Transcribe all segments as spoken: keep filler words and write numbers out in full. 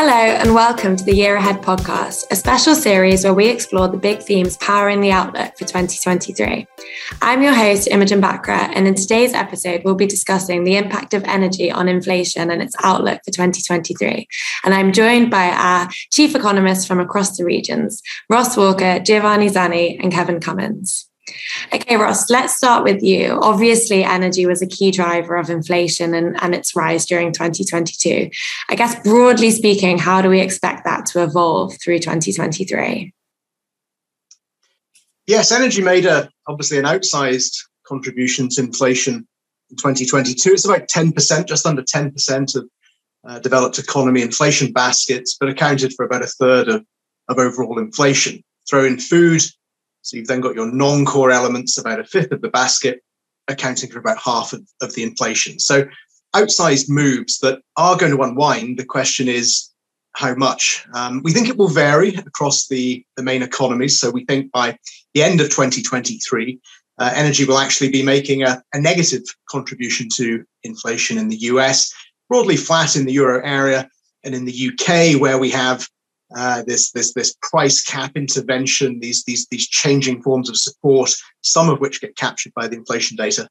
Hello and welcome to the Year Ahead podcast, a special series where we explore the big themes powering the outlook for twenty twenty-three. I'm your host, Imogen Bakra, and in today's episode, we'll be discussing the impact of energy on inflation and its outlook for twenty twenty-three. And I'm joined by our chief economists from across the regions, Ross Walker, Giovanni Zanni, and Kevin Cummins. Okay, Ross, let's start with you. Obviously, energy was a key driver of inflation and, and its rise during twenty twenty-two. I guess, broadly speaking, how do we expect that to evolve through twenty twenty-three? Yes, energy made a, obviously an outsized contribution to inflation in twenty twenty-two. It's about ten percent, just under ten percent of uh, developed economy inflation baskets, but accounted for about a third of, of overall inflation. Throw in food, so you've then got your non-core elements, about a fifth of the basket, accounting for about half of, of the inflation. So outsized moves that are going to unwind. The question is how much? Um, we think it will vary across the, the main economies. So we think by the end of twenty twenty-three, uh, energy will actually be making a, a negative contribution to inflation in the U S, broadly flat in the euro area, and in the U K, where we have Uh, this this this price cap intervention, these these these changing forms of support, some of which get captured by the inflation data.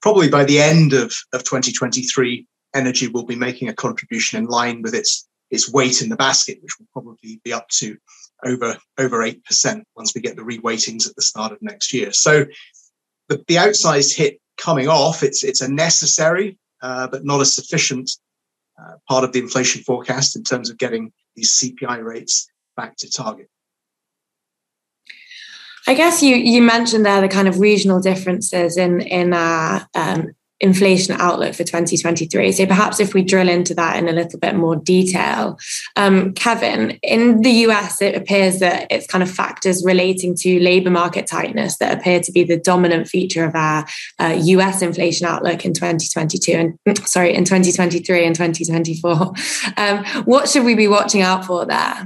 Probably by the end of, of twenty twenty-three, energy will be making a contribution in line with its its weight in the basket, which will probably be up to over over eight percent once we get the reweightings at the start of next year. So the, the outsized hit coming off, it's it's a necessary uh, but not a sufficient uh, part of the inflation forecast in terms of getting these C P I rates back to target. I guess you you mentioned there the kind of regional differences in in our um, inflation outlook for twenty twenty-three. So perhaps if we drill into that in a little bit more detail, um, Kevin, in the U S, it appears that it's kind of factors relating to labour market tightness that appear to be the dominant feature of our uh, U S inflation outlook in twenty twenty-two and sorry, in twenty twenty-three and twenty twenty-four. Um, what should we be watching out for there?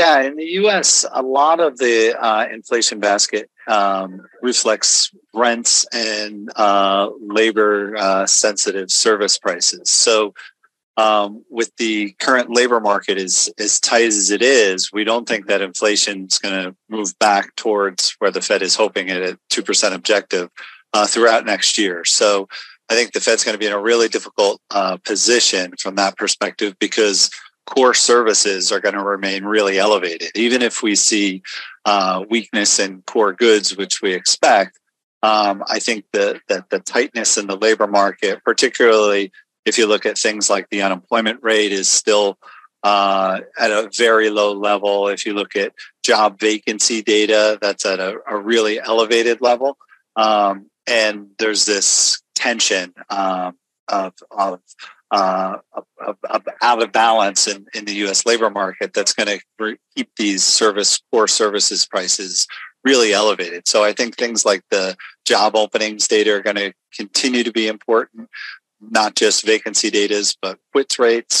Yeah, in the U S, a lot of the uh, inflation basket um, reflects rents and uh, labor-sensitive uh, service prices. So um, with the current labor market as, as tight as it is, we don't think that inflation is going to move back towards where the Fed is hoping at a two percent objective uh, throughout next year. So I think the Fed's going to be in a really difficult uh, position from that perspective, because core services are going to remain really elevated. Even if we see uh, weakness in core goods, which we expect, um, I think that the, the tightness in the labor market, particularly if you look at things like the unemployment rate, is still uh, at a very low level. If you look at job vacancy data, that's at a, a really elevated level. Um, and there's this tension um, of, of Uh, of, of, out of balance in, in the U S labor market that's going to re- keep these service core services prices really elevated. So I think things like the job openings data are going to continue to be important, not just vacancy data, but quits rates,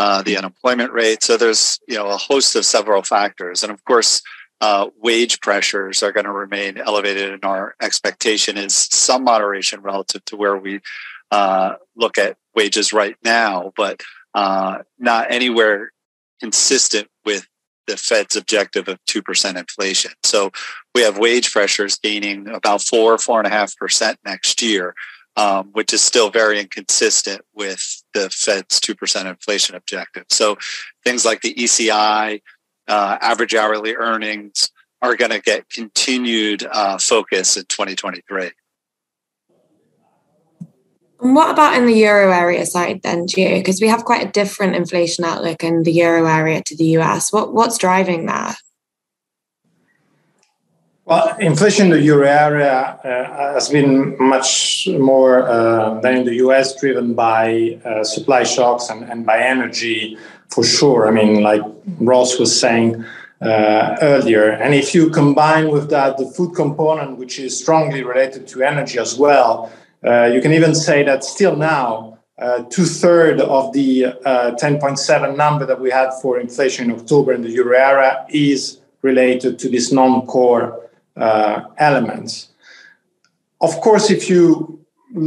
uh, the unemployment rate. So there's you know a host of several factors, and of course uh, wage pressures are going to remain elevated. And our expectation is some moderation relative to where we Uh, look at wages right now, but uh, not anywhere consistent with the Fed's objective of two percent inflation. So we have wage pressures gaining about four, four and a half percent next year, um, which is still very inconsistent with the Fed's two percent inflation objective. So things like the E C I, uh, average hourly earnings, are going to get continued uh, focus in twenty twenty-three. And what about in the euro area side then, Gio? Because we have quite a different inflation outlook in the euro area to the U S. What, what's driving that? Well, inflation in the euro area uh, has been much more uh, than in the U S, driven by uh, supply shocks and, and by energy, for sure. I mean, like Ross was saying uh, earlier. And if you combine with that the food component, which is strongly related to energy as well, Uh, you can even say that still now, uh, two-thirds of the uh, ten point seven number that we had for inflation in October in the euro area is related to these non-core uh, elements. Of course, if you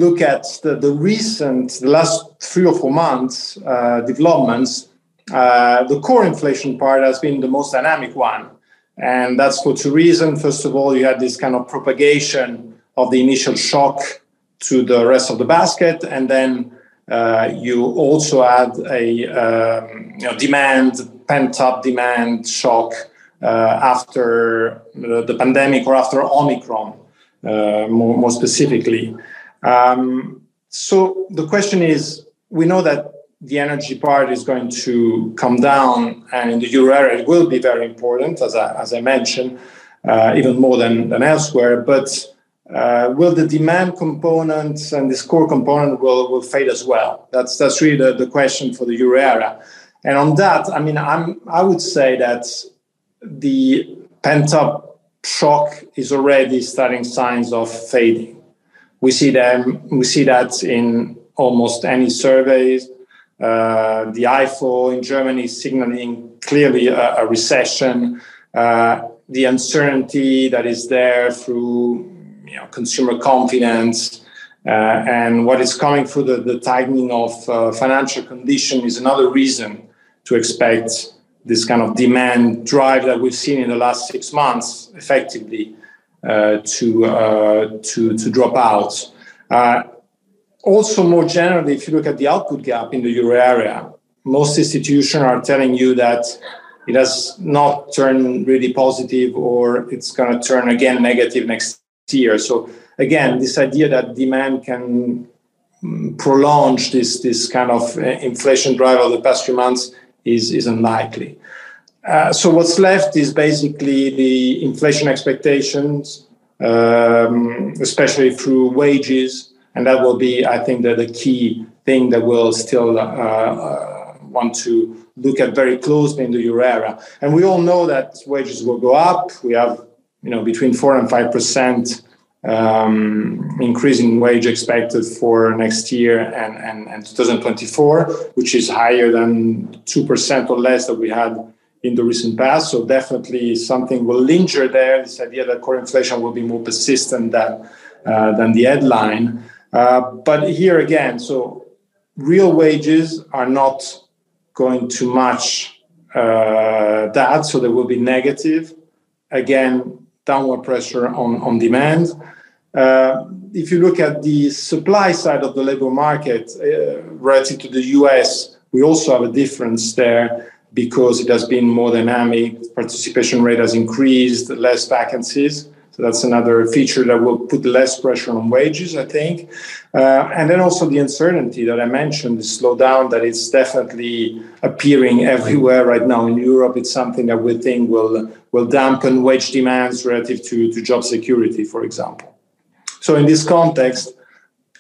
look at the, the recent, the last three or four months uh, developments, uh, the core inflation part has been the most dynamic one. And that's for two reasons. First of all, you had this kind of propagation of the initial shock to the rest of the basket. And then uh, you also had a um, you know, demand, pent-up demand shock uh, after the, the pandemic or after Omicron, uh, more, more specifically. Um, so the question is, we know that the energy part is going to come down, and in the euro area it will be very important, as I, as I mentioned, uh, even more than, than elsewhere. But uh, will the demand component and this core component will, will fade as well? That's that's really the, the question for the euro area. And on that, I mean, I'm I would say that the pent-up shock is already starting signs of fading. We see them. We see that in almost any surveys. Uh, the I F O in Germany is signaling clearly a, a recession. Uh, the uncertainty that is there through you know, consumer confidence uh, and what is coming through the, the tightening of uh, financial condition is another reason to expect this kind of demand drive that we've seen in the last six months effectively uh, to, uh, to, to drop out. Uh, Also, more generally, if you look at the output gap in the euro area, most institutions are telling you that it has not turned really positive or it's going to turn again negative next year. So again, this idea that demand can prolong this, this kind of inflation drive of the past few months is, is unlikely. Uh, so what's left is basically the inflation expectations, um, especially through wages. And that will be, I think, the, the key thing that we'll still uh, uh, want to look at very closely in the euro area. And we all know that wages will go up. We have, you know, between four and five percent um, increase in wage expected for next year and, and, and twenty twenty-four, which is higher than two percent or less that we had in the recent past. So definitely something will linger there. This idea that core inflation will be more persistent than uh, than the headline. Uh, but here again, so real wages are not going to match uh, that, so they will be negative. Again, downward pressure on, on demand. Uh, if you look at the supply side of the labor market uh, relative to the U S, we also have a difference there because it has been more dynamic, participation rate has increased, less vacancies. So that's another feature that will put less pressure on wages, I think. Uh, and then also the uncertainty that I mentioned, the slowdown that is definitely appearing everywhere right now in Europe. It's something that we think will, will dampen wage demands relative to, to job security, for example. So in this context,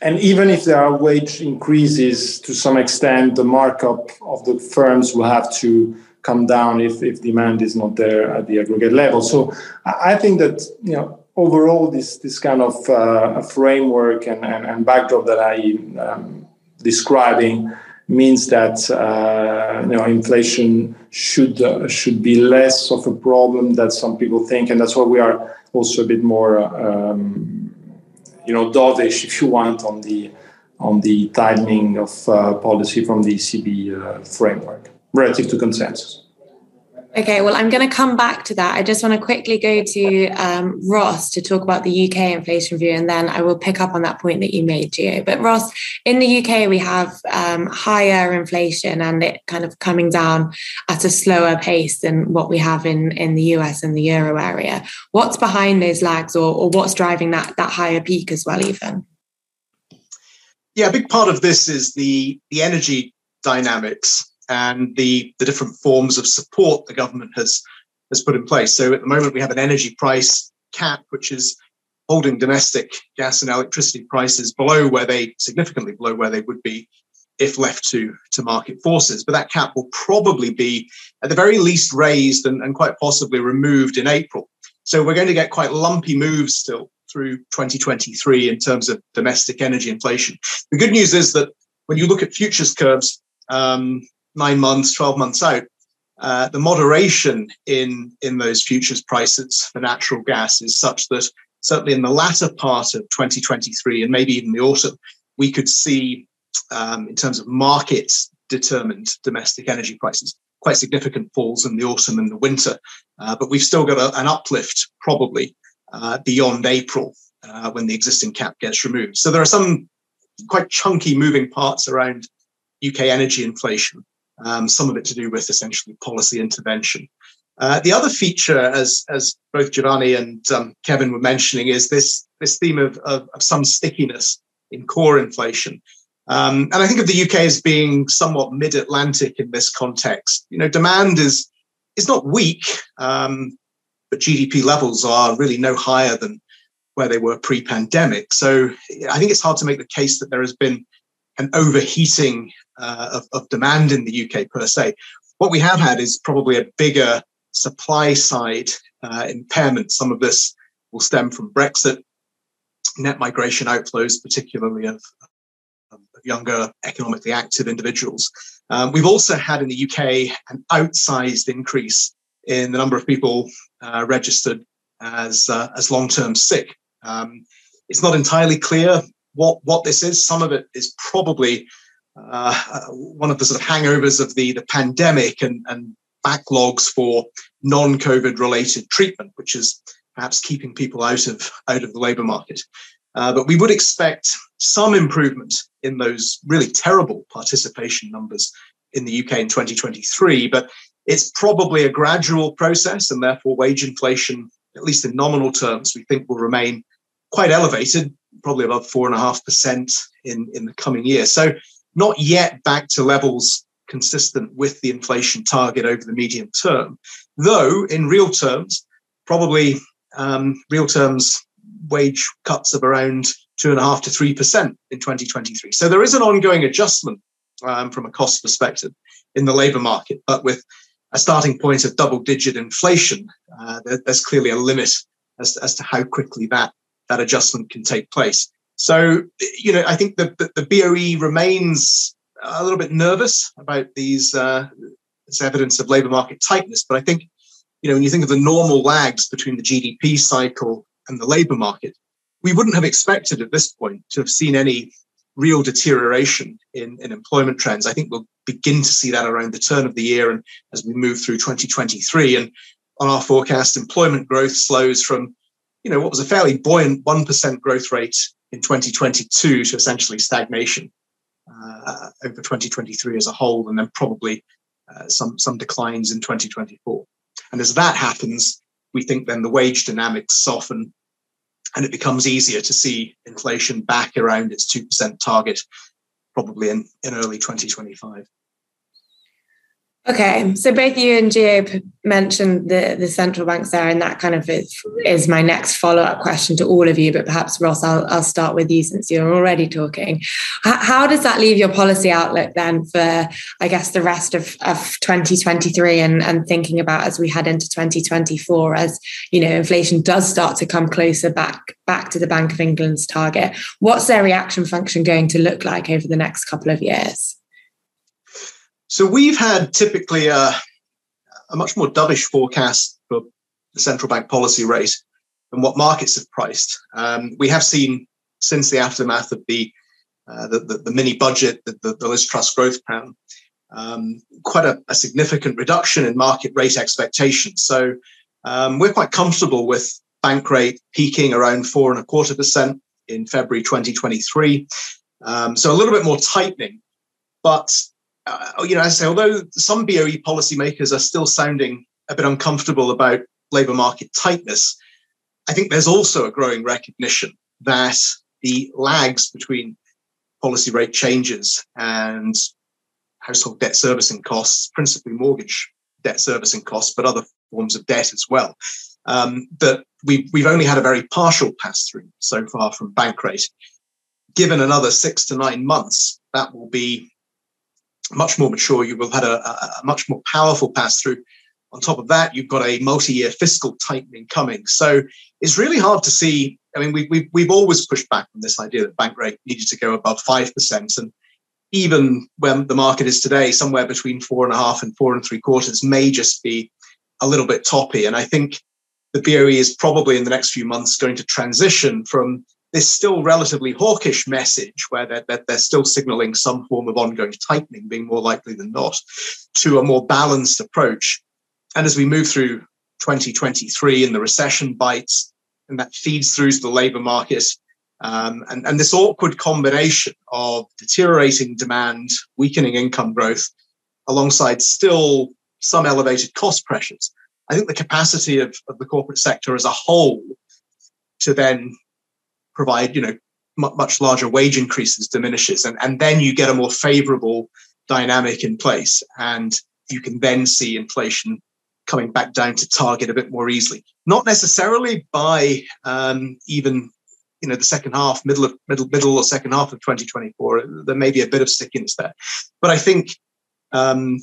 and even if there are wage increases to some extent, the markup of the firms will have to come down if, if demand is not there at the aggregate level. So I think that, you know, overall, this this kind of uh, framework and, and, and backdrop that I'm um, describing means that, uh, you know, inflation should uh, should be less of a problem that some people think. And that's why we are also a bit more, um, you know, dovish, if you want, on the, on the tightening of uh, policy from the E C B uh, framework relative to consensus. Okay, well, I'm going to come back to that. I just want to quickly go to um, Ross to talk about the U K inflation view, and then I will pick up on that point that you made, Gio. But Ross, in the U K, we have um, higher inflation and it kind of coming down at a slower pace than what we have in, in the U S and the euro area. What's behind those lags, or, or what's driving that, that higher peak as well, even? Yeah, a big part of this is the, the energy dynamics and the, the different forms of support the government has, has put in place. So at the moment, we have an energy price cap, which is holding domestic gas and electricity prices below where they, significantly below where they would be if left to, to market forces. But that cap will probably be, at the very least, raised and, and quite possibly removed in April. So we're going to get quite lumpy moves still through twenty twenty-three in terms of domestic energy inflation. The good news is that when you look at futures curves, um, nine months, twelve months out, uh, the moderation in, in those futures prices for natural gas is such that certainly in the latter part of twenty twenty-three and maybe even the autumn, we could see um, in terms of market determined domestic energy prices. Quite significant falls in the autumn and the winter, uh, but we've still got a, an uplift probably uh, beyond April uh, when the existing cap gets removed. So there are some quite chunky moving parts around U K energy inflation, um, some of it to do with essentially policy intervention. Uh, the other feature, as as both Giovanni and um, Kevin were mentioning, is this this theme of, of, of some stickiness in core inflation. Um, and I think of the U K as being somewhat mid-Atlantic in this context. You know, demand is is not weak, um, but G D P levels are really no higher than where they were pre-pandemic. So I think it's hard to make the case that there has been an overheating uh, of, of demand in the U K per se. What we have had is probably a bigger supply side uh, impairment. Some of this will stem from Brexit, net migration outflows, particularly of younger economically active individuals. Um, we've also had in the U K an outsized increase in the number of people uh, registered as uh, as long-term sick. Um, it's not entirely clear what what this is. Some of it is probably uh, one of the sort of hangovers of the the pandemic and, and backlogs for non-COVID related treatment, which is perhaps keeping people out of out of the labour market. Uh, but we would expect some improvement in those really terrible participation numbers in the U K in twenty twenty-three, but it's probably a gradual process, and therefore wage inflation, at least in nominal terms, we think will remain quite elevated, probably above four and a half percent in in the coming year. So not yet back to levels consistent with the inflation target over the medium term, though in real terms, probably um, real terms wage cuts of around two and a half to three percent in twenty twenty-three. So there is an ongoing adjustment um, from a cost perspective in the labour market, but with a starting point of double-digit inflation, uh, there, there's clearly a limit as, as to how quickly that that adjustment can take place. So, you know, I think that the, the B O E remains a little bit nervous about these uh, this evidence of labour market tightness. But I think, you know, when you think of the normal lags between the G D P cycle and the labour market, we wouldn't have expected at this point to have seen any real deterioration in, in employment trends. I think we'll begin to see that around the turn of the year and as we move through twenty twenty-three. And on our forecast, employment growth slows from, you know, what was a fairly buoyant one percent growth rate in twenty twenty-two to essentially stagnation uh, over twenty twenty-three as a whole, and then probably uh, some, some declines in twenty twenty-four. And as that happens, we think then the wage dynamics soften, and it becomes easier to see inflation back around its two percent target, probably in, in early twenty twenty-five. Okay, so both you and Gio mentioned the, the central banks there, and that kind of is, is my next follow-up question to all of you, but perhaps, Ross, I'll, I'll start with you since you're already talking. How, how does that leave your policy outlook then for, I guess, the rest of, of twenty twenty-three and, and thinking about as we head into twenty twenty-four, as, you know, inflation does start to come closer back, back to the Bank of England's target? What's their reaction function going to look like over the next couple of years? So we've had typically a, a much more dovish forecast for the central bank policy rate than what markets have priced. Um, we have seen since the aftermath of the uh, the, the, the mini budget, the, the, the Liz Truss growth plan, um, quite a, a significant reduction in market rate expectations. So um, we're quite comfortable with bank rate peaking around four and a quarter percent in February twenty twenty-three. Um, so a little bit more tightening, but Uh, you know, as I say, although some B O E policymakers are still sounding a bit uncomfortable about labour market tightness, I think there's also a growing recognition that the lags between policy rate changes and household debt servicing costs, principally mortgage debt servicing costs, but other forms of debt as well, um, that we've, we've only had a very partial pass-through so far from bank rate. Given another six to nine months, that will be much more mature. You will have had a, a, a much more powerful pass-through. On top of that, you've got a multi-year fiscal tightening coming. So it's really hard to see. I mean, we, we, we've always pushed back on this idea that bank rate needed to go above five percent. And even when the market is today, somewhere between four and a half and four and three quarters may just be a little bit toppy. And I think the B O E is probably in the next few months going to transition from this still relatively hawkish message, where they're, they're, they're still signaling some form of ongoing tightening being more likely than not, to a more balanced approach. And as we move through twenty twenty-three and the recession bites, and that feeds through to the labour market, um, and, and this awkward combination of deteriorating demand, weakening income growth, alongside still some elevated cost pressures, I think the capacity of, of the corporate sector as a whole to then provide, you know, m- much larger wage increases diminishes. And, and then you get a more favorable dynamic in place. And you can then see inflation coming back down to target a bit more easily. Not necessarily by um, even, you know, the second half, middle of middle, middle or second half of twenty twenty-four. There may be a bit of stickiness there. But I think, um,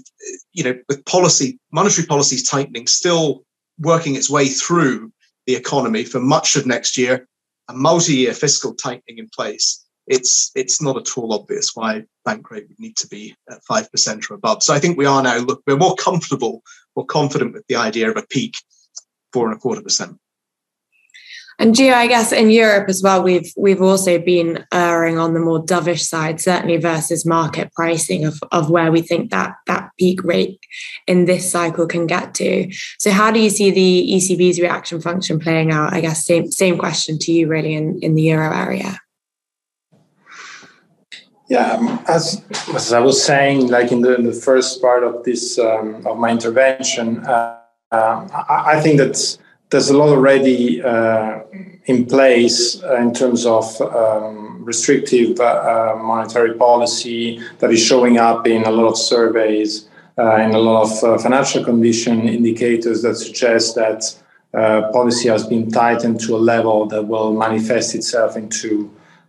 you know, with policy, monetary policy tightening still working its way through the economy for much of next year, a multi-year fiscal tightening in place, it's it's not at all obvious why bank rate would need to be at five percent or above. So I think we are now, look, we're more comfortable, more confident with the idea of a peak, four and a quarter percent. And Gio, I guess in Europe as well, we've we've also been erring on the more dovish side, certainly versus market pricing of, of where we think that that peak rate in this cycle can get to. So how do you see the E C B's reaction function playing out? I guess same same question to you really in, in the euro area. Yeah, as as I was saying, like in the, in the first part of this um, of my intervention, uh, uh, I, I think that's. There's a lot already uh, in place in terms of um, restrictive uh, monetary policy that is showing up in a lot of surveys, uh, in a lot of uh, financial condition indicators that suggest that uh, policy has been tightened to a level that will manifest itself into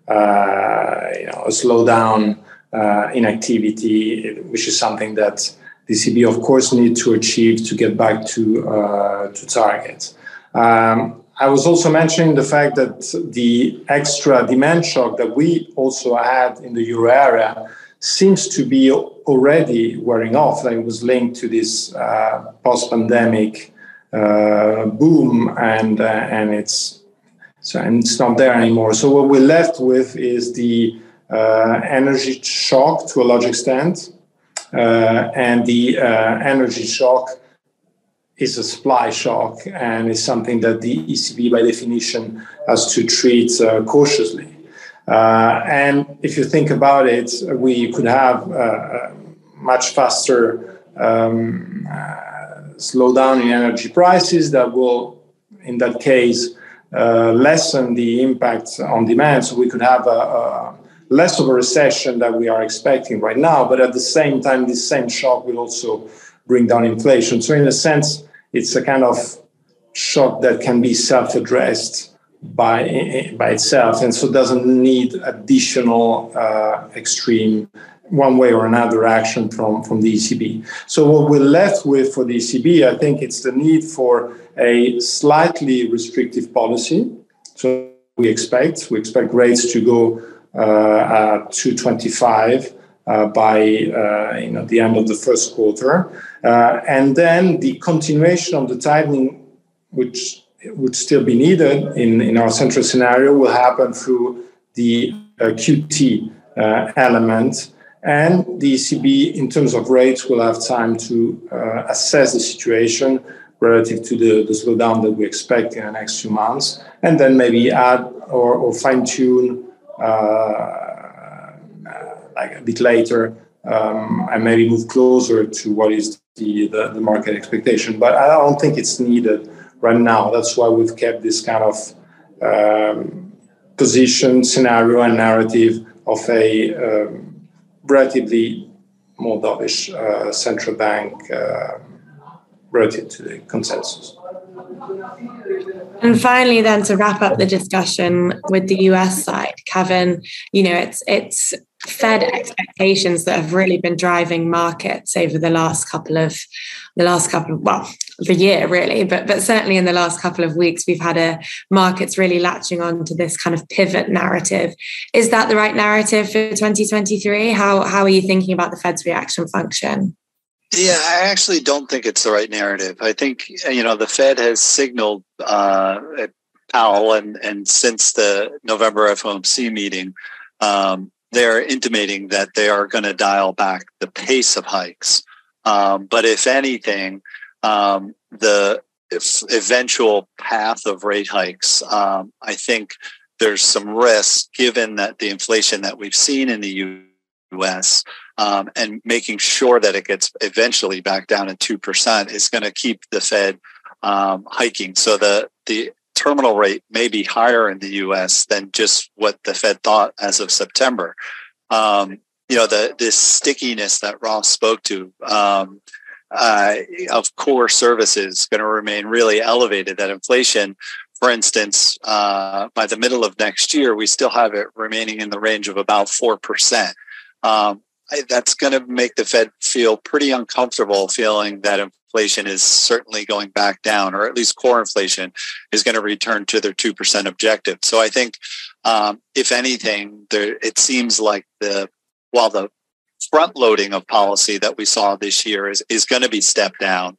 uh, you know, a slowdown uh, in activity, which is something that the E C B, of course, need to achieve to get back to uh, to target. Um, I was also mentioning the fact that the extra demand shock that we also had in the euro area seems to be already wearing off. That it was linked to this uh, post-pandemic uh, boom, and uh, and it's so and it's not there anymore. So what we're left with is the uh, energy shock to a large extent, uh, and the uh, energy shock is a supply shock and is something that the E C B by definition has to treat uh, cautiously. Uh, and if you think about it, we could have a, a much faster um, uh, slowdown in energy prices that will, in that case, uh, lessen the impact on demand. So we could have a, a less of a recession that we are expecting right now, but at the same time, this same shock will also bring down inflation. So in a sense, it's a kind of shock that can be self-addressed by by itself, and so doesn't need additional uh, extreme one way or another action from, from the E C B. So what we're left with for the E C B, I think it's the need for a slightly restrictive policy. So we expect, we expect rates to go uh, at two twenty-five Uh, by uh, you know, the end of the first quarter, uh, and then the continuation of the tightening, which would still be needed in, in our central scenario, will happen through the uh, Q T uh, element, and the E C B, in terms of rates, will have time to uh, assess the situation relative to the, the slowdown that we expect in the next few months, and then maybe add or, or fine-tune uh, like a bit later, um, and maybe move closer to what is the, the, the market expectation. But I don't think it's needed right now. That's why we've kept this kind of um, position, scenario, and narrative of a um, relatively more dovish uh, central bank uh, relative to the consensus. And finally, then, to wrap up the discussion with the U S side, Kevin, you know, it's it's Fed expectations that have really been driving markets over the last couple of the last couple of well the year really but but certainly in the last couple of weeks we've had a markets really latching on to this kind of pivot narrative. Is that the right narrative for twenty twenty-three? How how are you thinking about the Fed's reaction function? Yeah, I actually don't think it's the right narrative. I think, you know, the Fed has signaled uh Powell and, and since the November F O M C meeting, um, they're intimating that they are going to dial back the pace of hikes. Um, but if anything, um, the if eventual path of rate hikes, um, I think there's some risk given that the inflation that we've seen in the U S um, and making sure that it gets eventually back down at two percent is going to keep the Fed um, hiking. So the, the terminal rate may be higher in the U S than just what the Fed thought as of September. Um, you know, the this stickiness that Ross spoke to, um, uh, of core services going to remain really elevated. That inflation, for instance, uh, by the middle of next year, we still have it remaining in the range of about four percent. Um, I, that's going to make the Fed feel pretty uncomfortable, feeling that inflation is certainly going back down, or at least core inflation is going to return to their two percent objective. So I think, um, if anything, there, it seems like the while the front loading of policy that we saw this year is, is going to be stepped down,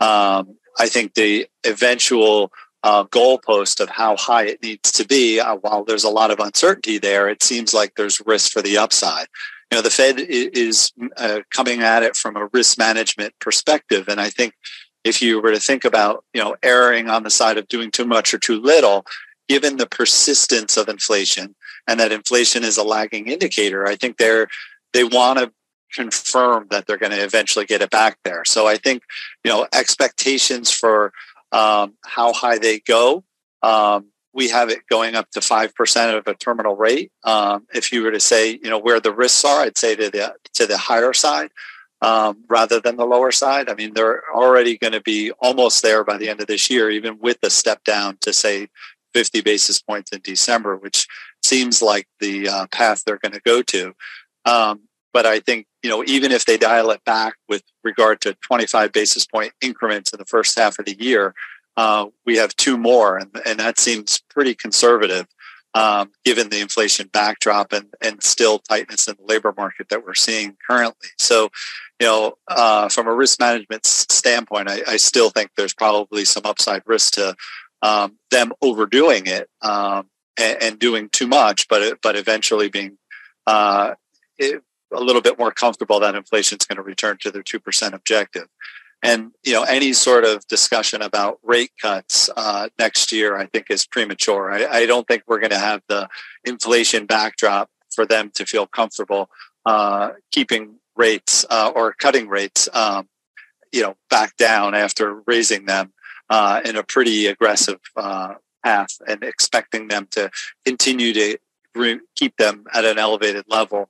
um, I think the eventual uh, goalpost of how high it needs to be, uh, while there's a lot of uncertainty there, it seems like there's risk for the upside. You know, the Fed is uh, coming at it from a risk management perspective. And I think if you were to think about, you know, erring on the side of doing too much or too little, given the persistence of inflation and that inflation is a lagging indicator, I think they're, they want to confirm that they're going to eventually get it back there. So I think, you know, expectations for um, how high they go, um, we have it going up to five percent of a terminal rate. Um, if you were to say, you know, where the risks are, I'd say to the to the higher side um, rather than the lower side. I mean, they're already going to be almost there by the end of this year, even with the step down to, say, fifty basis points in December, which seems like the uh, path they're going to go to. Um, but I think, you know, even if they dial it back with regard to twenty-five basis point increments in the first half of the year, Uh, we have two more, and, and that seems pretty conservative, um, given the inflation backdrop and, and still tightness in the labor market that we're seeing currently. So, you know, uh, from a risk management standpoint, I, I still think there's probably some upside risk to um, them overdoing it um, and, and doing too much, but but eventually being uh, it, a little bit more comfortable that inflation is going to return to their two percent objective. And, you know, any sort of discussion about rate cuts uh, next year, I think, is premature. I, I don't think we're going to have the inflation backdrop for them to feel comfortable uh, keeping rates uh, or cutting rates, um, you know, back down after raising them uh, in a pretty aggressive uh, path, and expecting them to continue to re- keep them at an elevated level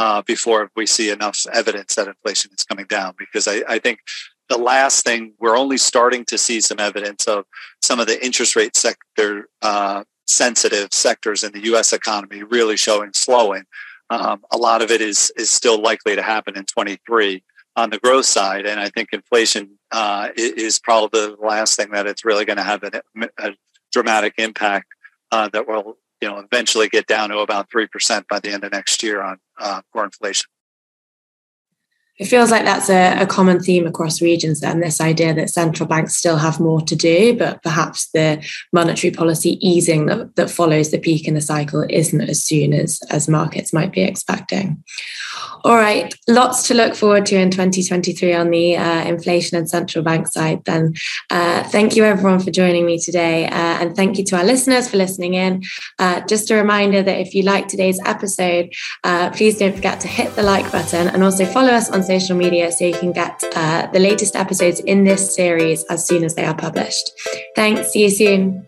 uh, before we see enough evidence that inflation is coming down. Because I, I think... The last thing, we're only starting to see some evidence of some of the interest rate sector uh, sensitive sectors in the U S economy really showing slowing. Um, a lot of it is is still likely to happen in twenty-three on the growth side. And I think inflation uh, is probably the last thing that it's really going to have an, a dramatic impact uh, that will, you know, eventually get down to about three percent by the end of next year on uh, core inflation. It feels like that's a, a common theme across regions then, this idea that central banks still have more to do, but perhaps the monetary policy easing that, that follows the peak in the cycle isn't as soon as, as markets might be expecting. All right, lots to look forward to in twenty twenty-three on the uh, inflation and central bank side then. Uh, thank you everyone for joining me today, uh, and thank you to our listeners for listening in. Uh, just a reminder that if you like today's episode, uh, please don't forget to hit the like button and also follow us on social media so you can get uh, the latest episodes in this series as soon as they are published. Thanks, see you soon.